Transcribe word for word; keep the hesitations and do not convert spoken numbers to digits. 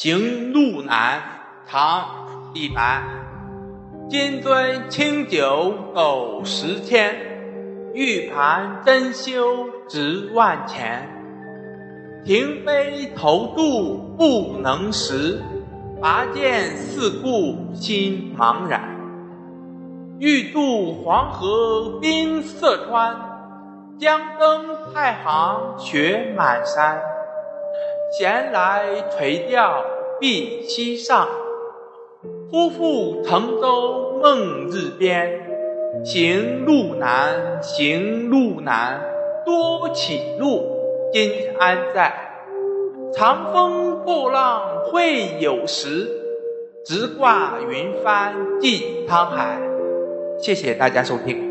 行路难，唐·李白。金樽清酒斗十千，玉盘珍羞值万钱。停杯投箸不能食，拔剑四顾心茫然。欲渡黄河冰塞川，将登太行雪满山。闲来垂钓碧溪上，忽复乘舟梦日边。行路难，行路难，多歧路，今安在？长风破浪会有时，直挂云帆济沧海。谢谢大家收听。